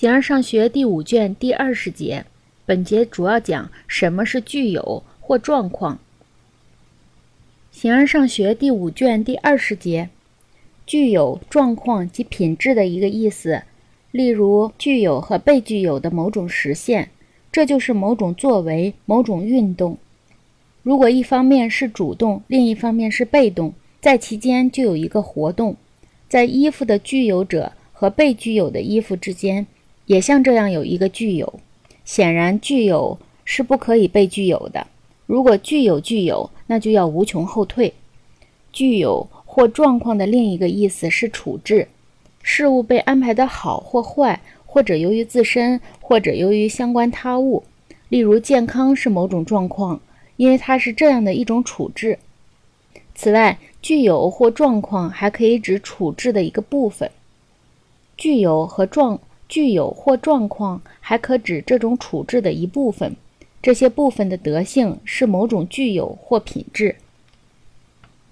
形而上学第5卷第20节，本节主要讲什么是具有或状况。形而上学第5卷第20节，具有、状况及品质的一个意思，例如具有和被具有的某种实现，这就是某种作为、某种运动。如果一方面是主动，另一方面是被动，在其间就有一个活动。在衣服的具有者和被具有的衣服之间，也像这样有一个具有。显然具有是不可以被具有的，如果具有，那就要无穷后退。具有或状况的另一个意思是处置，事物被安排的好或坏，或者由于自身，或者由于相关他物。例如健康是某种状况，因为它是这样的一种处置。此外，具有或状况还可以指处置的一个部分。具有或状况还可指这种处置的一部分，这些部分的德性是某种具有或品质。